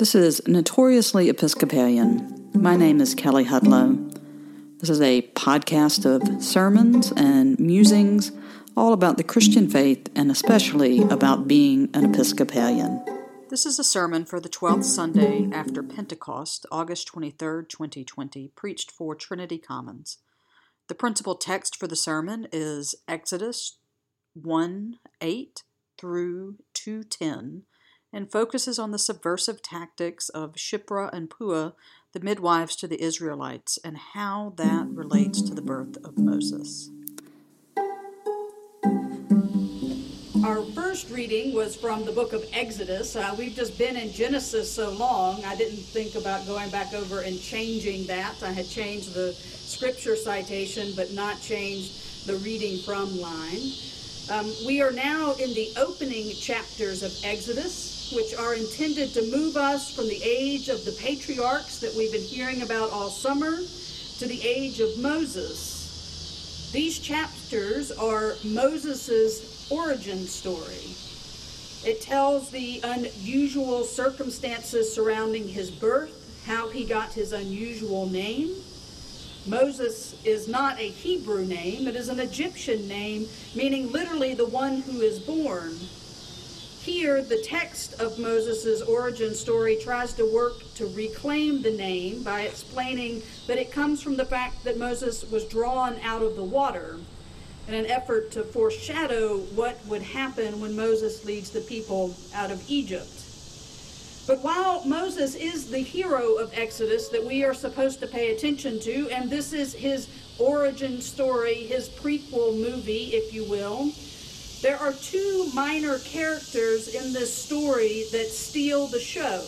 This is Notoriously Episcopalian. My name is Kelly Hudlow. This is a podcast of sermons and musings all about the Christian faith and especially about being an Episcopalian. This is a sermon for the 12th Sunday after Pentecost, August 23, 2020, preached for Trinity Commons. The principal text for the sermon is Exodus 1:8 through 2:10, and focuses on the subversive tactics of Shiphrah and Puah, the midwives to the Israelites, and how that relates to the birth of Moses. Our first reading was from the book of Exodus. We've just been in Genesis so long, I didn't think about going back over and changing that. I had changed the scripture citation, but not changed the reading from line. We are now in the opening chapters of Exodus, which are intended to move us from the age of the patriarchs that we've been hearing about all summer to the age of Moses. These chapters are Moses' origin story. It tells the unusual circumstances surrounding his birth, how he got his unusual name. Moses is not a Hebrew name, it is an Egyptian name, meaning literally the one who is born. Here, the text of Moses' origin story tries to work to reclaim the name by explaining that it comes from the fact that Moses was drawn out of the water in an effort to foreshadow what would happen when Moses leads the people out of Egypt. But while Moses is the hero of Exodus that we are supposed to pay attention to, and this is his origin story, his prequel movie, if you will, there are two minor characters in this story that steal the show.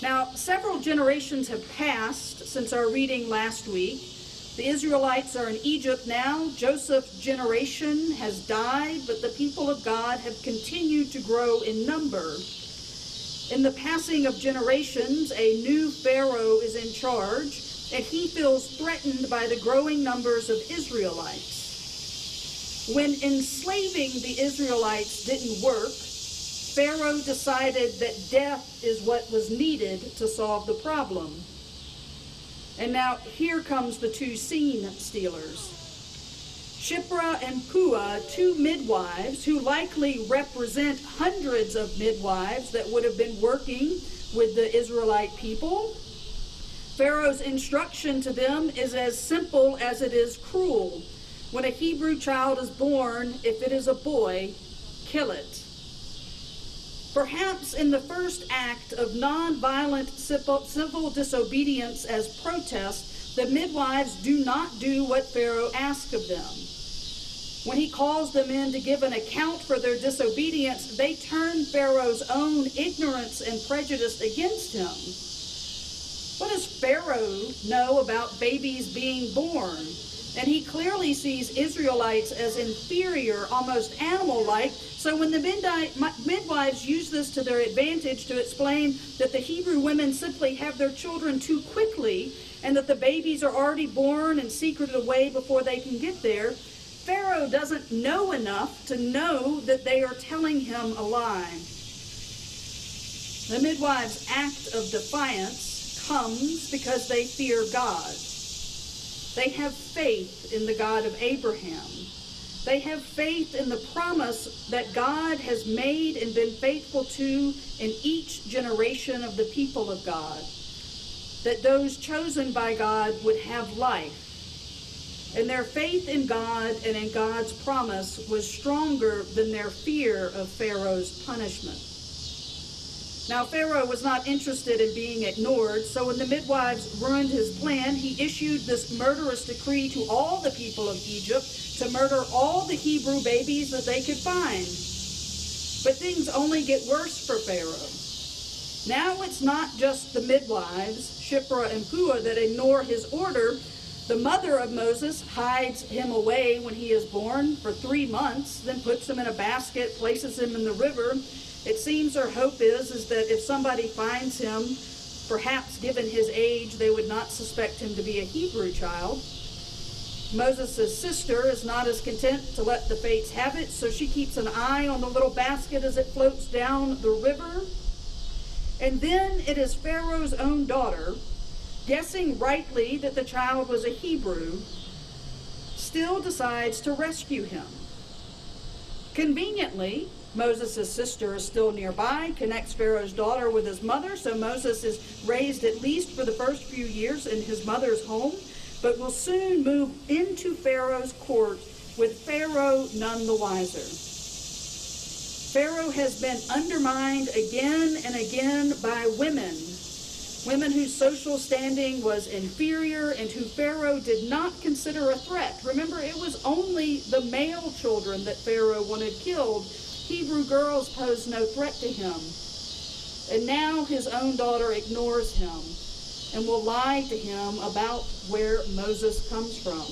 Now, several generations have passed since our reading last week. The Israelites are in Egypt now. Joseph's generation has died, but the people of God have continued to grow in number. In the passing of generations, a new Pharaoh is in charge, and he feels threatened by the growing numbers of Israelites. When enslaving the Israelites didn't work, Pharaoh decided that death is what was needed to solve the problem. And now here comes the two scene stealers. Shiphrah and Puah, two midwives who likely represent hundreds of midwives that would have been working with the Israelite people. Pharaoh's instruction to them is as simple as it is cruel. When a Hebrew child is born, if it is a boy, kill it. Perhaps in the first act of nonviolent civil disobedience as protest, the midwives do not do what Pharaoh asks of them. When he calls them in to give an account for their disobedience, they turn Pharaoh's own ignorance and prejudice against him. What does Pharaoh know about babies being born? And he clearly sees Israelites as inferior, almost animal-like. So when the midwives use this to their advantage to explain that the Hebrew women simply have their children too quickly and that the babies are already born and secreted away before they can get there, Pharaoh doesn't know enough to know that they are telling him a lie. The midwives' act of defiance comes because they fear God. They have faith in the God of Abraham. They have faith in the promise that God has made and been faithful to in each generation of the people of God, that those chosen by God would have life. And their faith in God and in God's promise was stronger than their fear of Pharaoh's punishment. Now, Pharaoh was not interested in being ignored, so when the midwives ruined his plan, he issued this murderous decree to all the people of Egypt to murder all the Hebrew babies that they could find. But things only get worse for Pharaoh. Now it's not just the midwives, Shiphrah and Puah, that ignore his order. The mother of Moses hides him away when he is born for 3 months, then puts him in a basket, places him in the river. It seems her hope is that if somebody finds him, perhaps given his age, they would not suspect him to be a Hebrew child. Moses' sister is not as content to let the fates have it, so she keeps an eye on the little basket as it floats down the river. And then it is Pharaoh's own daughter, guessing rightly that the child was a Hebrew, still decides to rescue him. Conveniently, Moses' sister is still nearby, connects Pharaoh's daughter with his mother, so Moses is raised at least for the first few years in his mother's home, but will soon move into Pharaoh's court with Pharaoh none the wiser. Pharaoh has been undermined again and again by women, women whose social standing was inferior and who Pharaoh did not consider a threat. Remember, it was only the male children that Pharaoh wanted killed. Hebrew girls posed no threat to him. And now his own daughter ignores him and will lie to him about where Moses comes from.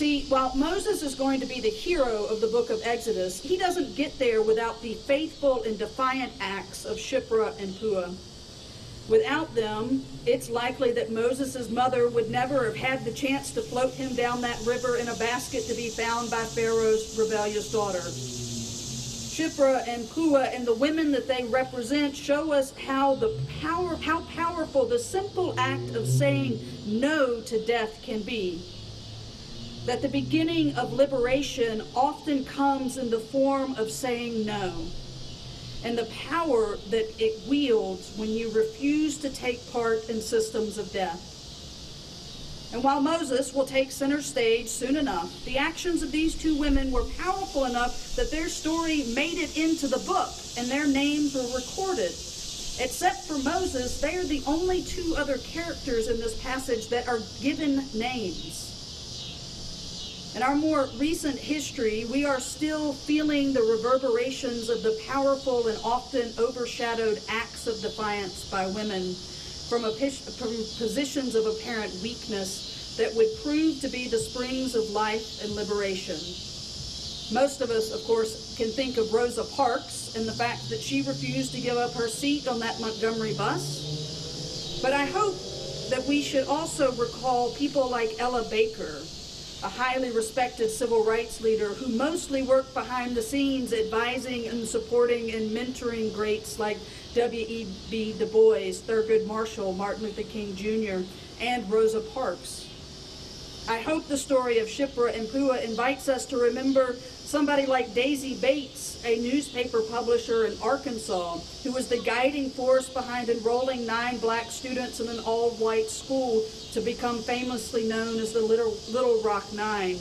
See, while Moses is going to be the hero of the book of Exodus, he doesn't get there without the faithful and defiant acts of Shiphrah and Puah. Without them, it's likely that Moses' mother would never have had the chance to float him down that river in a basket to be found by Pharaoh's rebellious daughter. Shiphrah and Puah and the women that they represent show us how powerful the simple act of saying no to death can be. That the beginning of liberation often comes in the form of saying no, and the power that it wields when you refuse to take part in systems of death. And while Moses will take center stage soon enough, the actions of these two women were powerful enough that their story made it into the book and their names were recorded. Except for Moses, they are the only two other characters in this passage that are given names. In our more recent history, we are still feeling the reverberations of the powerful and often overshadowed acts of defiance by women from positions of apparent weakness that would prove to be the springs of life and liberation. Most of us, of course, can think of Rosa Parks and the fact that she refused to give up her seat on that Montgomery bus. But I hope that we should also recall people like Ella Baker, a highly respected civil rights leader who mostly worked behind the scenes advising and supporting and mentoring greats like W.E.B. Du Bois, Thurgood Marshall, Martin Luther King Jr., and Rosa Parks. I hope the story of Shiphrah and Puah invites us to remember somebody like Daisy Bates, a newspaper publisher in Arkansas, who was the guiding force behind enrolling 9 black students in an all-white school to become famously known as the Little Rock Nine.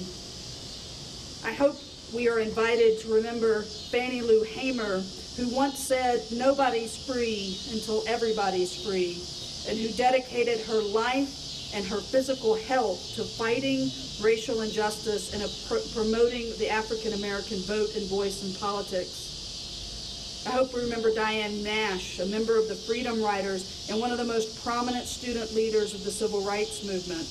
I hope we are invited to remember Fannie Lou Hamer, who once said, "Nobody's free until everybody's free," and who dedicated her life and her physical health to fighting racial injustice and promoting the African-American vote and voice in politics. I hope we remember Diane Nash, a member of the Freedom Riders and one of the most prominent student leaders of the Civil Rights Movement.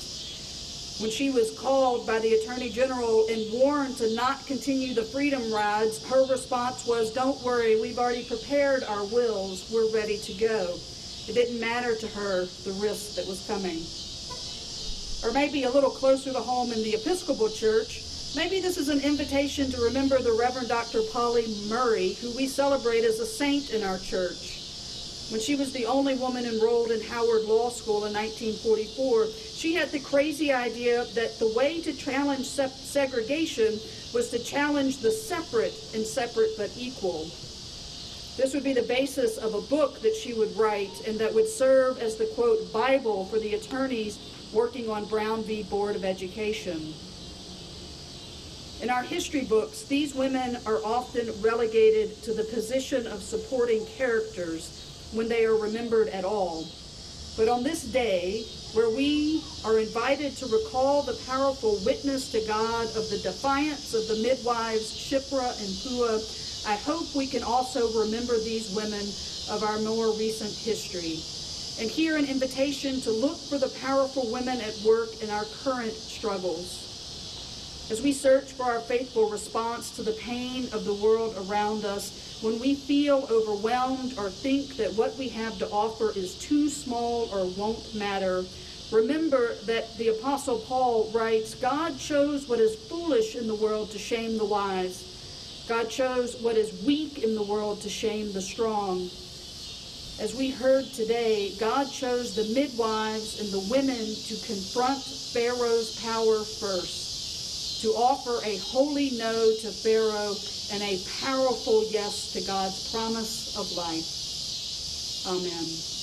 When she was called by the Attorney General and warned to not continue the Freedom Rides, her response was, "Don't worry, we've already prepared our wills, we're ready to go." It didn't matter to her the risk that was coming. Or maybe a little closer to home in the Episcopal Church, maybe this is an invitation to remember the Reverend Dr. Polly Murray, who we celebrate as a saint in our church. When she was the only woman enrolled in Howard Law School in 1944, she had the crazy idea that the way to challenge segregation was to challenge the separate and separate but equal. This would be the basis of a book that she would write and that would serve as the, quote, Bible for the attorneys working on Brown v. Board of Education. In our history books, these women are often relegated to the position of supporting characters when they are remembered at all. But on this day, where we are invited to recall the powerful witness to God of the defiance of the midwives Shiphrah and Puah, I hope we can also remember these women of our more recent history, and hear an invitation to look for the powerful women at work in our current struggles. As we search for our faithful response to the pain of the world around us, when we feel overwhelmed or think that what we have to offer is too small or won't matter, remember that the Apostle Paul writes, "God chose what is foolish in the world to shame the wise. God chose what is weak in the world to shame the strong." As we heard today, God chose the midwives and the women to confront Pharaoh's power first, to offer a holy no to Pharaoh and a powerful yes to God's promise of life. Amen.